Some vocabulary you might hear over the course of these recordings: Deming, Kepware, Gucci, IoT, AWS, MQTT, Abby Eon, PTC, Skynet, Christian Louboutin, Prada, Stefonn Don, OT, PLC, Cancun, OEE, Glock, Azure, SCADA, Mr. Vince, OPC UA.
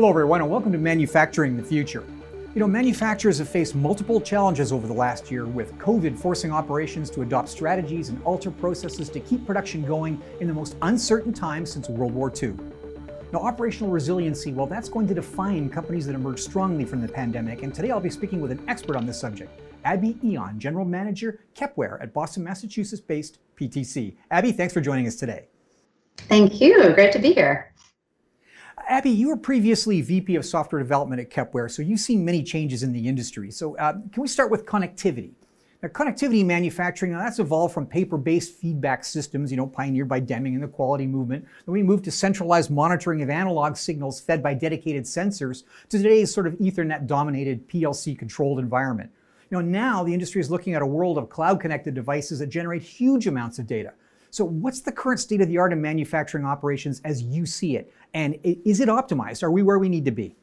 Hello everyone, and welcome to Manufacturing the Future. You know, manufacturers have faced multiple challenges over the last year, with COVID forcing operations to adopt strategies and alter processes to keep production going in the most uncertain time since World War II. Now, operational resiliency, well, that's going to define companies that emerge strongly from the pandemic, and today I'll be speaking with an expert on this subject, Abby Eon, General Manager, Kepware at Boston, Massachusetts-based PTC. Abby, thanks for joining us today. Thank you, great to be here. Abby, you were previously VP of Software Development at Kepware, so you've seen many changes in the industry. So can we start with connectivity? Now, connectivity manufacturing, now that's evolved from paper-based feedback systems, you know, pioneered by Deming and the quality movement. Then we moved to centralized monitoring of analog signals fed by dedicated sensors to today's sort of Ethernet-dominated PLC-controlled environment. You know, now the industry is looking at a world of cloud-connected devices that generate huge amounts of data. So what's the current state of the art of manufacturing operations as you see it? And is it optimized? Are we where we need to be?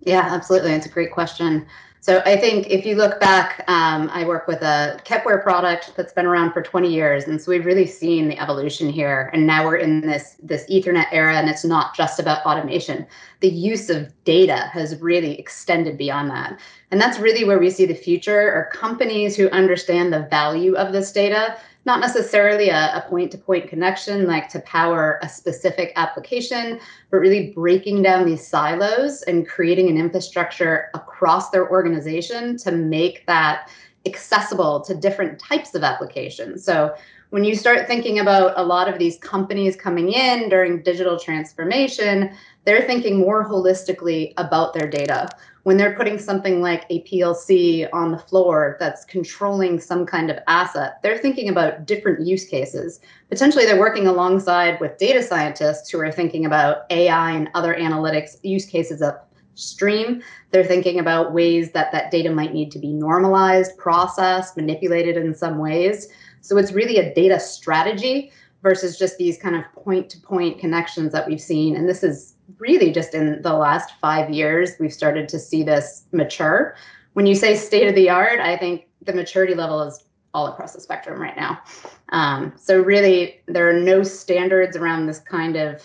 Yeah, absolutely. It's a great question. So I think if you look back, I work with a Kepware product that's been around for 20 years. And so we've really seen the evolution here. And now we're in this Ethernet era, and it's not just about automation. The use of data has really extended beyond that. And that's really where we see the future, are companies who understand the value of this data, not necessarily a point-to-point connection like to power a specific application, but really breaking down these silos and creating an infrastructure across their organization to make that accessible to different types of applications. So when you start thinking about a lot of these companies coming in during digital transformation, they're thinking more holistically about their data. When they're putting something like a PLC on the floor that's controlling some kind of asset, they're thinking about different use cases. Potentially, they're working alongside with data scientists who are thinking about AI and other analytics use cases upstream. They're thinking about ways that data might need to be normalized, processed, manipulated in some ways. So it's really a data strategy versus just these kind of point-to-point connections that we've seen. And this is really just in the last 5 years, we've started to see this mature. When you say state of the art, I think the maturity level is all across the spectrum right now. So really, there are no standards around this kind of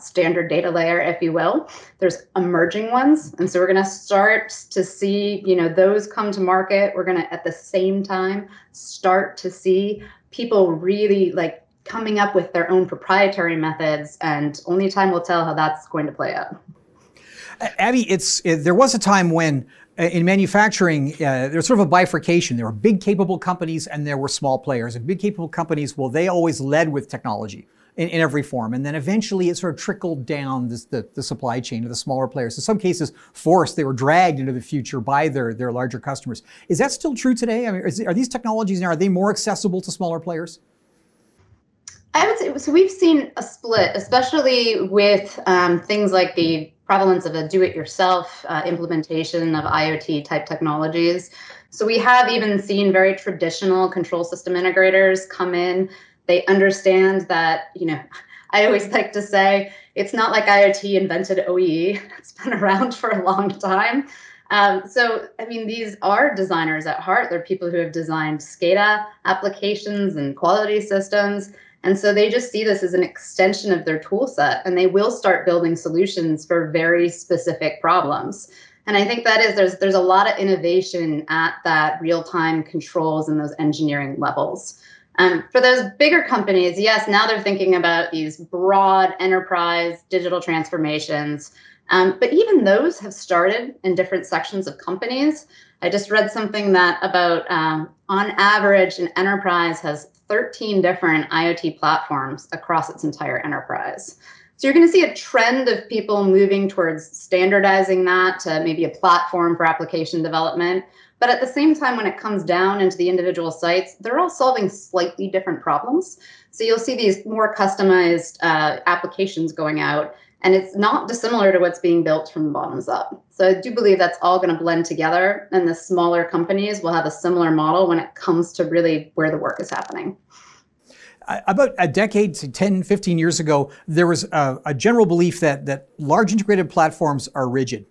standard data layer, if you will. There's emerging ones. And so we're going to start to see, you know, those come to market. We're going to, at the same time, start to see people really like coming up with their own proprietary methods, and only time will tell how that's going to play out. Abby, there was a time when in manufacturing, there's sort of a bifurcation. There were big capable companies and there were small players. And big capable companies, well, they always led with technology in every form. And then eventually it sort of trickled down the supply chain to the smaller players. In some cases, they were dragged into the future by their larger customers. Is that still true today? I mean, are these technologies now, are they more accessible to smaller players? I would say, so we've seen a split, especially with things like the prevalence of a do-it-yourself implementation of IoT type technologies. So we have even seen very traditional control system integrators come in. They understand that, you know, I always like to say, it's not like IoT invented OEE. It's been around for a long time. So, I mean, these are designers at heart. They're people who have designed SCADA applications and quality systems. And so they just see this as an extension of their tool set, and they will start building solutions for very specific problems. And I think that is, there's a lot of innovation at that real-time controls and those engineering levels. For those bigger companies, yes, now they're thinking about these broad enterprise digital transformations. But even those have started in different sections of companies. I just read something that about, on average, an enterprise has 13 different IoT platforms across its entire enterprise. So you're going to see a trend of people moving towards standardizing that to maybe a platform for application development. But at the same time, when it comes down into the individual sites, they're all solving slightly different problems. So you'll see these more customized applications going out, and it's not dissimilar to what's being built from the bottoms up. So I do believe that's all going to blend together, and the smaller companies will have a similar model when it comes to really where the work is happening. About a decade to 10, 15 years ago, there was a general belief that large integrated platforms are rigid.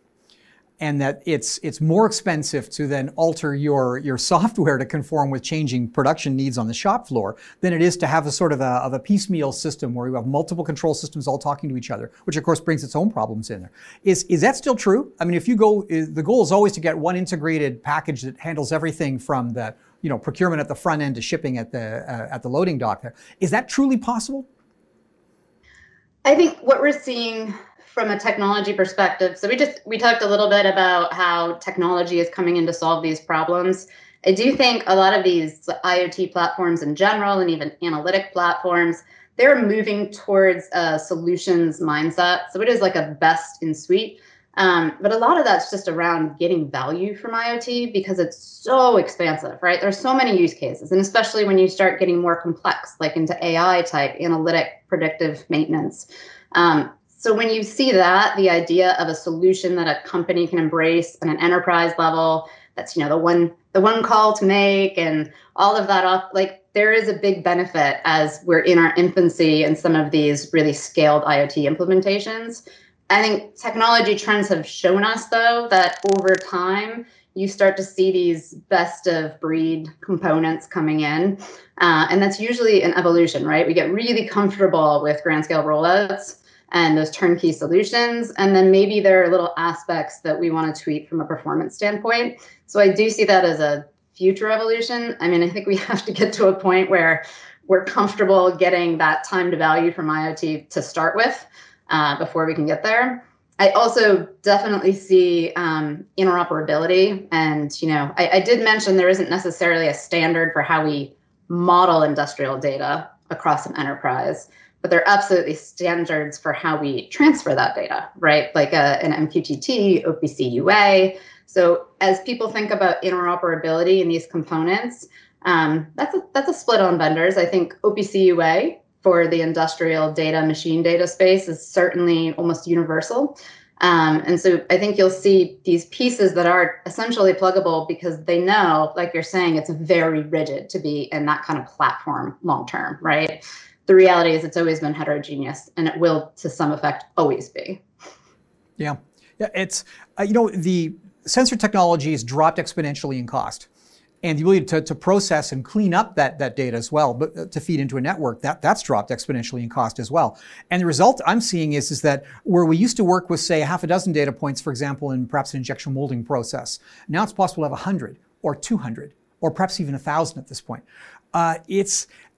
and that it's more expensive to then alter your software to conform with changing production needs on the shop floor than it is to have a sort of a piecemeal system where you have multiple control systems all talking to each other, which of course brings its own problems in there. Is that still true? I mean, if you go, the goal is always to get one integrated package that handles everything from the, you know, procurement at the front end to shipping at the loading dock there. Is that truly possible? I think what we're seeing from a technology perspective, so we talked a little bit about how technology is coming in to solve these problems. I do think a lot of these IoT platforms in general, and even analytic platforms, they're moving towards a solutions mindset. So it is like a best in suite. But a lot of that's just around getting value from IoT because it's so expansive, right? There's so many use cases, and especially when you start getting more complex, like into AI type, analytic, predictive maintenance. So when you see that, the idea of a solution that a company can embrace on an enterprise level, that's, you know, the one call to make and all of that off, like there is a big benefit as we're in our infancy in some of these really scaled IoT implementations. I think technology trends have shown us, though, that over time, you start to see these best of breed components coming in. And that's usually an evolution, right? We get really comfortable with grand scale rollouts and those turnkey solutions. And then maybe there are little aspects that we want to tweak from a performance standpoint. So I do see that as a future evolution. I mean, I think we have to get to a point where we're comfortable getting that time to value from IoT to start with. Before we can get there. I also definitely see interoperability. And, you know, I did mention there isn't necessarily a standard for how we model industrial data across an enterprise, but there are absolutely standards for how we transfer that data, right? Like an MQTT, OPC UA. So as people think about interoperability in these components, that's a split on vendors. I think OPC UA for the industrial data, machine data space is certainly almost universal. And so I think you'll see these pieces that are essentially pluggable because they know, like you're saying, it's very rigid to be in that kind of platform long-term, right? The reality is it's always been heterogeneous and it will, to some effect, always be. Yeah. Yeah. It's, you know, the sensor technology has dropped exponentially in cost. And the ability to process and clean up that data as well, but to feed into a network, that's dropped exponentially in cost as well. And the result I'm seeing is that where we used to work with, say, half a dozen data points, for example, in perhaps an injection molding process, now it's possible to have 100 or 200 or perhaps even 1,000 at this point.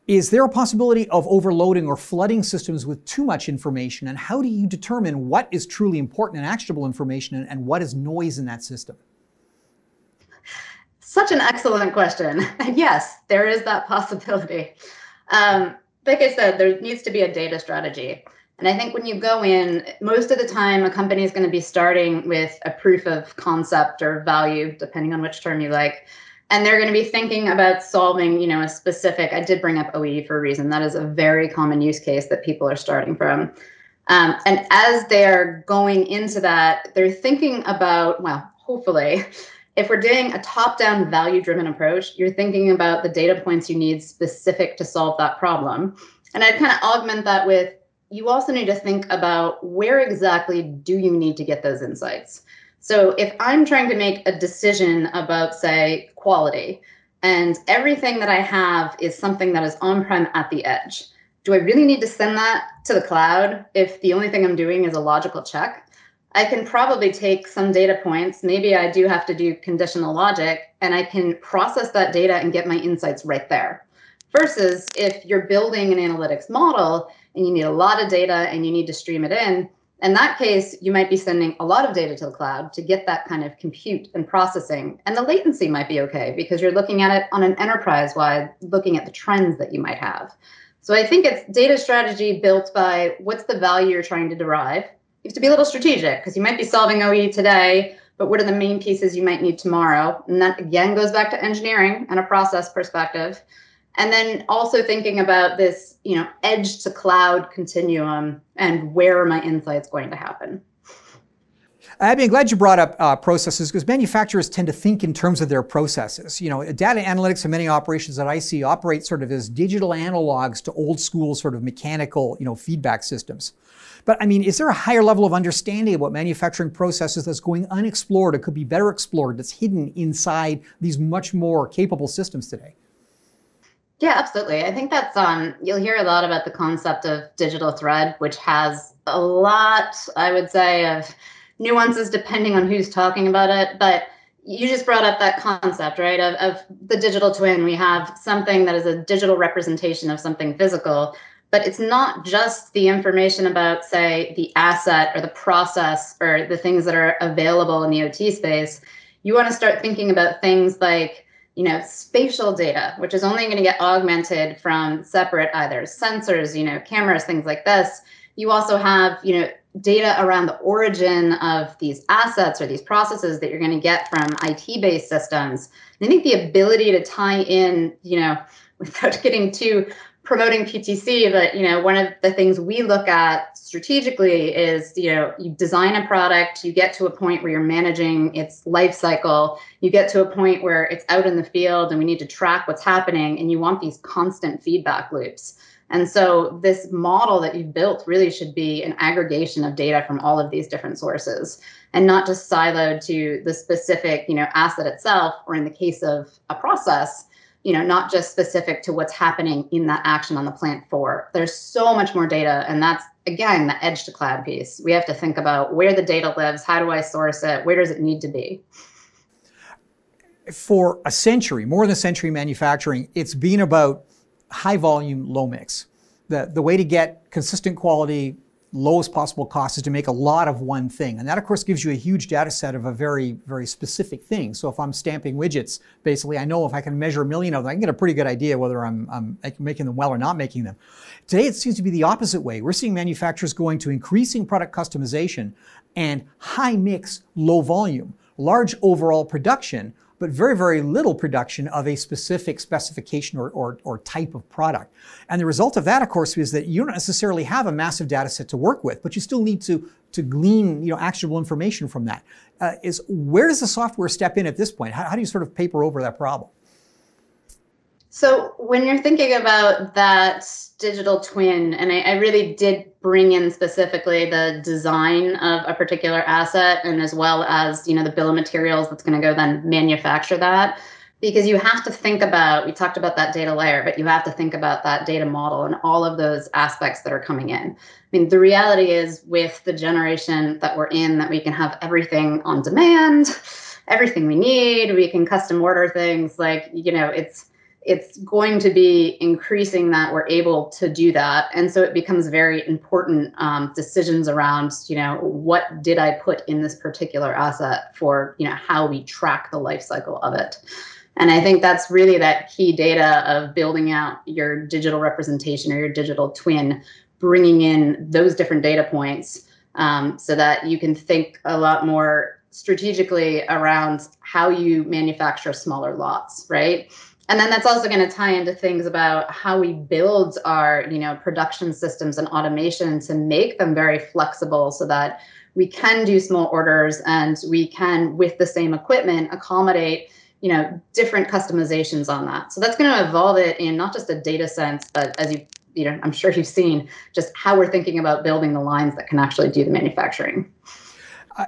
Is there a possibility of overloading or flooding systems with too much information? And how do you determine what is truly important and actionable information and what is noise in that system? Such an excellent question. Yes, there is that possibility. Like I said, there needs to be a data strategy. And I think when you go in, most of the time, a company is going to be starting with a proof of concept or value, depending on which term you like. And they're going to be thinking about solving, you know, a specific, I did bring up OEE for a reason. That is a very common use case that people are starting from. And as they're going into that, they're thinking about, well, hopefully, if we're doing a top-down value-driven approach, you're thinking about the data points you need specific to solve that problem. And I'd kind of augment that with, you also need to think about where exactly do you need to get those insights? So if I'm trying to make a decision about, say, quality, and everything that I have is something that is on-prem at the edge, do I really need to send that to the cloud if the only thing I'm doing is a logical check? I can probably take some data points, maybe I do have to do conditional logic, and I can process that data and get my insights right there. Versus if you're building an analytics model and you need a lot of data and you need to stream it in that case, you might be sending a lot of data to the cloud to get that kind of compute and processing. And the latency might be okay because you're looking at it on an enterprise-wide, looking at the trends that you might have. So I think it's data strategy built by what's the value you're trying to derive. You have to be a little strategic because you might be solving OEE today, but what are the main pieces you might need tomorrow? And that again goes back to engineering and a process perspective. And then also thinking about this, you know, edge to cloud continuum and where are my insights going to happen? Abby, I'm glad you brought up processes, because manufacturers tend to think in terms of their processes. You know, data analytics and many operations that I see operate sort of as digital analogs to old school sort of mechanical, you know, feedback systems. But I mean, is there a higher level of understanding about manufacturing processes that's going unexplored, or could be better explored, that's hidden inside these much more capable systems today? Yeah, absolutely. I think that's, you'll hear a lot about the concept of digital thread, which has a lot, I would say, of nuances depending on who's talking about it. But you just brought up that concept, right, of the digital twin. We have something that is a digital representation of something physical, but it's not just the information about, say, the asset or the process or the things that are available in the OT space. You want to start thinking about things like, you know, spatial data, which is only going to get augmented from separate either sensors, you know, cameras, things like this. You also have, you know, data around the origin of these assets or these processes that you're going to get from IT-based systems. And I think the ability to tie in, you know, without getting too promoting PTC, but, you know, one of the things we look at strategically is, you know, you design a product, you get to a point where you're managing its life cycle, you get to a point where it's out in the field and we need to track what's happening, and you want these constant feedback loops. And so this model that you've built really should be an aggregation of data from all of these different sources, and not just siloed to the specific, you know, asset itself, or in the case of a process, you know, not just specific to what's happening in that action on the plant floor. There's so much more data. And that's, again, the edge to cloud piece. We have to think about where the data lives. How do I source it? Where does it need to be? For a century, more than a century, manufacturing, it's been about high volume, low mix. The way to get consistent quality, lowest possible cost, is to make a lot of one thing. And that, of course, gives you a huge data set of a very, very specific thing. So if I'm stamping widgets, basically, I know if I can measure a million of them, I can get a pretty good idea whether I'm making them well or not making them. Today, it seems to be the opposite way. We're seeing manufacturers going to increasing product customization and high mix, low volume, large overall production, but very, very little production of a specific specification or type of product. And the result of that, of course, is that you don't necessarily have a massive data set to work with, but you still need to glean, you know, actionable information from that. Where does the software step in at this point? How do you sort of paper over that problem? So when you're thinking about that digital twin, and I really did bring in specifically the design of a particular asset, and as well as, you know, the bill of materials that's going to go then manufacture that, because you have to think about, we talked about that data layer, but you have to think about that data model and all of those aspects that are coming in. I mean, the reality is, with the generation that we're in, that we can have everything on demand, everything we need, we can custom order things, like, you know, it's going to be increasing that we're able to do that. And so it becomes very important decisions around, you know, what did I put in this particular asset for, you know, how we track the life cycle of it. And I think that's really that key data of building out your digital representation or your digital twin, bringing in those different data points so that you can think a lot more strategically around how you manufacture smaller lots, right? And then that's also going to tie into things about how we build our, you know, production systems and automation to make them very flexible so that we can do small orders, and we can, with the same equipment, accommodate, you know, different customizations on that. So that's going to evolve it in not just a data sense, but as you know, I'm sure you've seen, just how we're thinking about building the lines that can actually do the manufacturing.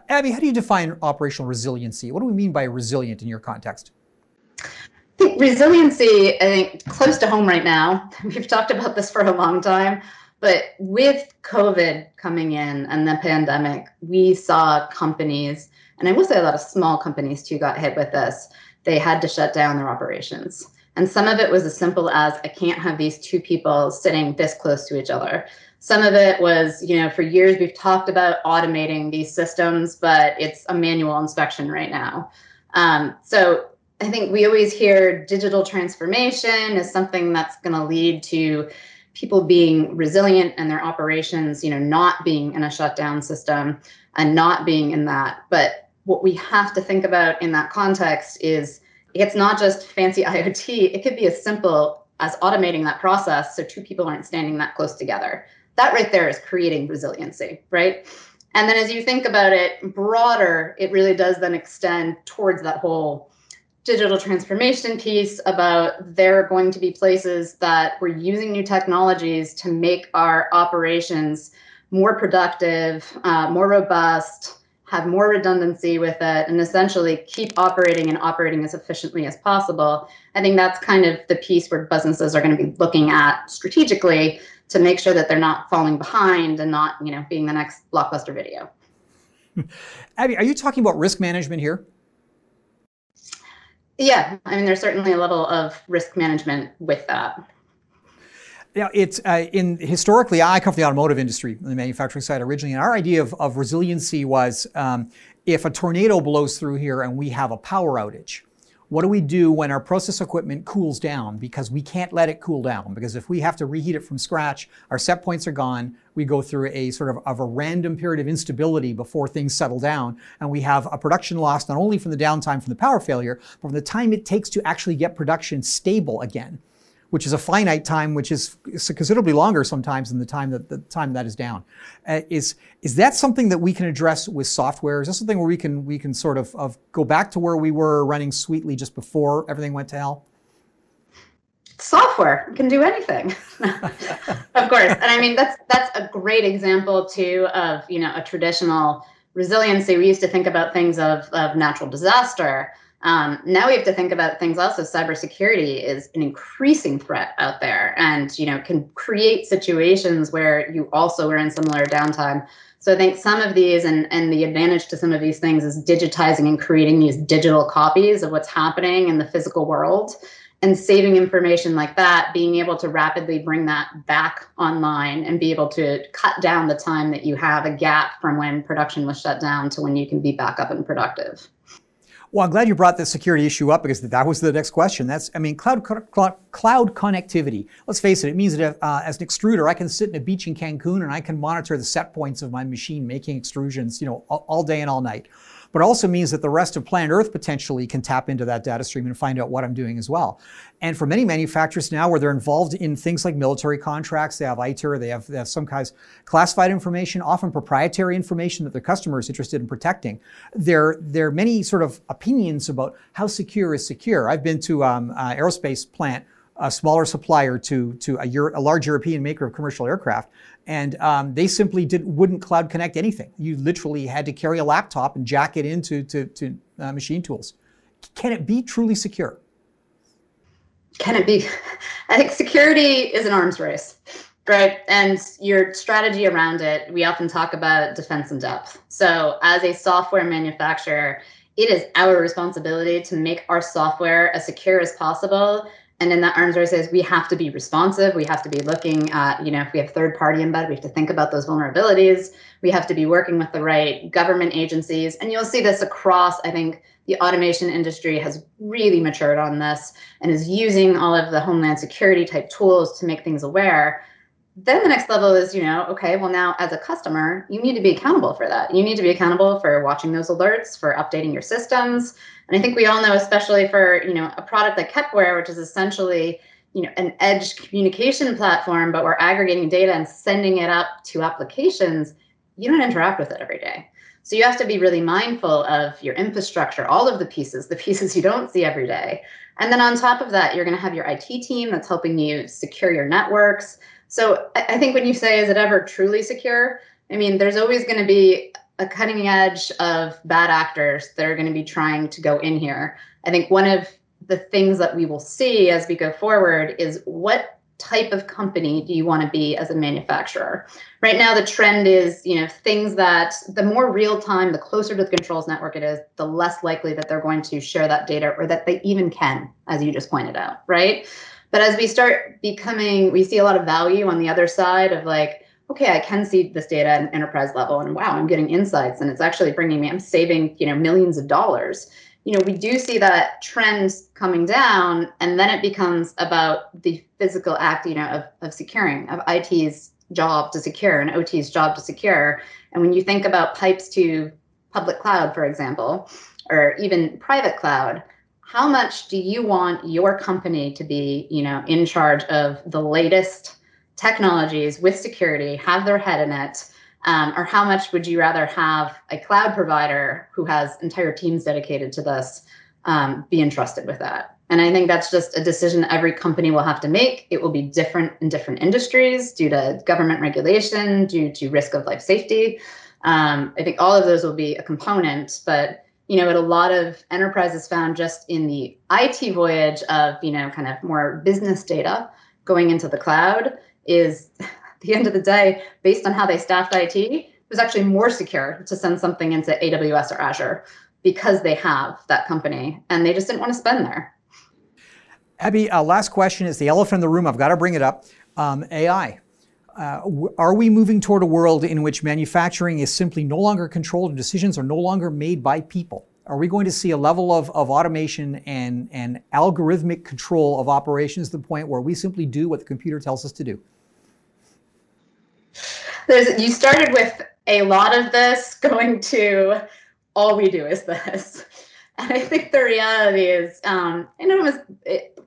Abby, how do you define operational resiliency? What do we mean by resilient in your context? Resiliency, I think, close to home right now. We've talked about this for a long time, but with COVID coming in and the pandemic, we saw companies, and I will say a lot of small companies too, got hit with this. They had to shut down their operations. And some of it was as simple as, I can't have these two people sitting this close to each other. Some of it was, you know, for years we've talked about automating these systems, but it's a manual inspection right now. So I think we always hear digital transformation is something that's going to lead to people being resilient and their operations, you know, not being in a shutdown system and not being in that. But what we have to think about in that context is, it's not just fancy IoT. It could be as simple as automating that process so two people aren't standing that close together. That right there is creating resiliency, right? And then as you think about it broader, it really does then extend towards that whole digital transformation piece about there are going to be places that we're using new technologies to make our operations more productive, more robust, have more redundancy with it, and essentially keep operating and operating as efficiently as possible. I think that's kind of the piece where businesses are going to be looking at strategically to make sure that they're not falling behind and not, you know, being the next Blockbuster Video. Abby, are you talking about risk management here? Yeah, I mean, there's certainly a level of risk management with that. Now, it's historically, I come from the automotive industry, the manufacturing side originally, and our idea of resiliency was if a tornado blows through here and we have a power outage, what do we do when our process equipment cools down? Because we can't let it cool down, because if we have to reheat it from scratch, our set points are gone. We go through a sort of a random period of instability before things settle down, and we have a production loss not only from the downtime from the power failure, but from the time it takes to actually get production stable again, which is a finite time, which is considerably longer sometimes than the time that is down. Is that something that we can address with software? Is that something where we can sort of go back to where we were running sweetly just before everything went to hell? Software can do anything, of course. And I mean, that's a great example too of, you know, a traditional resiliency. We used to think about things of natural disaster. Now we have to think about things also. Cybersecurity is an increasing threat out there, and you know can create situations where you also are in similar downtime. So I think some of these and the advantage to some of these things is digitizing and creating these digital copies of what's happening in the physical world, and saving information like that, being able to rapidly bring that back online and be able to cut down the time that you have a gap from when production was shut down to when you can be back up and productive. Well, I'm glad you brought this security issue up because that was the next question. Cloud connectivity. Let's face it, it means that as an extruder, I can sit in a beach in Cancun and I can monitor the set points of my machine making extrusions, you know, all day and all night. But it also means that the rest of planet Earth potentially can tap into that data stream and find out what I'm doing as well. And for many manufacturers now where they're involved in things like military contracts, they have ITER, they have some kinds of classified information, often proprietary information that their customer is interested in protecting. There are many sort of opinions about how secure is secure. I've been to aerospace plant, a smaller supplier to a large European maker of commercial aircraft, and they simply wouldn't cloud connect anything. You literally had to carry a laptop and jack it into machine tools. Can it be truly secure? Can it be? I think security is an arms race, right? And your strategy around it, we often talk about defense in depth. So as a software manufacturer, it is our responsibility to make our software as secure as possible. And in that arms race is we have to be responsive. We have to be looking at, you know, if we have third party embed, we have to think about those vulnerabilities. We have to be working with the right government agencies. And you'll see this across, I think, the automation industry has really matured on this and is using all of the homeland security type tools to make things aware. Then the next level is, you know, okay, well now as a customer, you need to be accountable for that. You need to be accountable for watching those alerts, for updating your systems. And I think we all know, especially for, you know, a product like Kepware, which is essentially, you know, an edge communication platform, but we're aggregating data and sending it up to applications, you don't interact with it every day. So you have to be really mindful of your infrastructure, all of the pieces you don't see every day. And then on top of that, you're going to have your IT team that's helping you secure your networks. So I think when you say, is it ever truly secure? I mean, there's always going to be a cutting edge of bad actors that are going to be trying to go in here. I think one of the things that we will see as we go forward is what type of company do you want to be as a manufacturer? Right now, the trend is, you know, things that the more real time, the closer to the controls network it is, the less likely that they're going to share that data or that they even can, as you just pointed out, right? But as we start becoming, we see a lot of value on the other side of like, okay, I can see this data at an enterprise level and wow, I'm getting insights and it's actually bringing me, I'm saving, you know, millions of dollars. You know, we do see that trend coming down and then it becomes about the physical act, you know, of securing, of IT's job to secure and OT's job to secure. And when you think about pipes to public cloud, for example, or even private cloud, how much do you want your company to be, you know, in charge of the latest technologies with security, have their head in it, Or how much would you rather have a cloud provider who has entire teams dedicated to this be entrusted with that? And I think that's just a decision every company will have to make. It will be different in different industries due to government regulation, due to risk of life safety. I think all of those will be a component, but you know, what a lot of enterprises found just in the IT voyage of, you know, kind of more business data going into the cloud is at the end of the day, based on how they staffed IT, it was actually more secure to send something into AWS or Azure because they have that company and they just didn't want to spend there. Abby, last question is the elephant in the room. I've got to bring it up. AI. Are we moving toward a world in which manufacturing is simply no longer controlled and decisions are no longer made by people? Are we going to see a level of automation and algorithmic control of operations to the point where we simply do what the computer tells us to do? You started with a lot of this going to all we do is this. And I think the reality is, it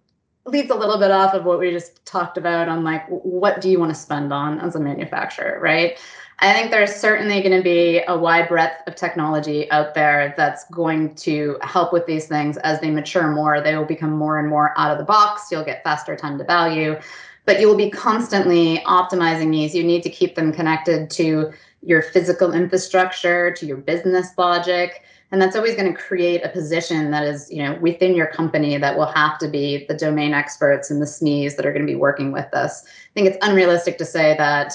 leads a little bit off of what we just talked about on like, what do you want to spend on as a manufacturer, right? I think there's certainly going to be a wide breadth of technology out there that's going to help with these things as they mature more. They will become more and more out of the box. You'll get faster time to value, but you will be constantly optimizing these. You need to keep them connected to your physical infrastructure, to your business logic. And that's always going to create a position that is, you know, within your company that will have to be the domain experts and the SMEs that are going to be working with this. I think it's unrealistic to say that,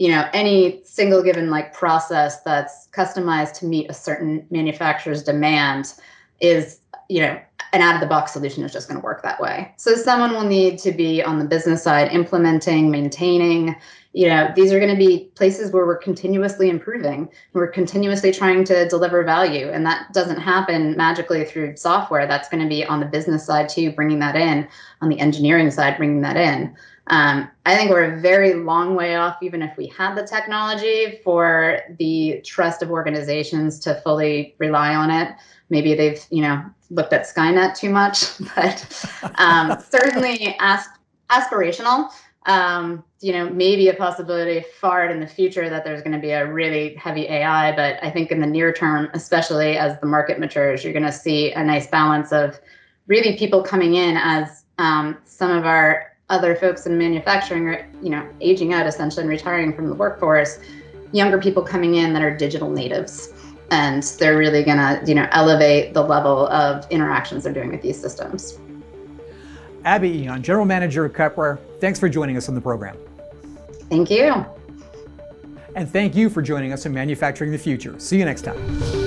you know, any single given like process that's customized to meet a certain manufacturer's demand is, you know, an out of the box solution is just going to work that way. So someone will need to be on the business side, implementing, maintaining, you know, these are going to be places where we're continuously improving. We're continuously trying to deliver value. And that doesn't happen magically through software. That's going to be on the business side too, bringing that in, on the engineering side, bringing that in. I think we're a very long way off, even if we had the technology, for the trust of organizations to fully rely on it. Maybe they've, you know, looked at Skynet too much, but certainly aspirational. You know, maybe a possibility far in the future that there's going to be a really heavy AI, but I think in the near term, especially as the market matures, you're going to see a nice balance of really people coming in as some of our other folks in manufacturing are, you know, aging out essentially and retiring from the workforce, younger people coming in that are digital natives, and they're really going to, you know, elevate the level of interactions they're doing with these systems. Abby Eon, General Manager of Kepware, thanks for joining us on the program. Thank you. And thank you for joining us in Manufacturing the Future. See you next time.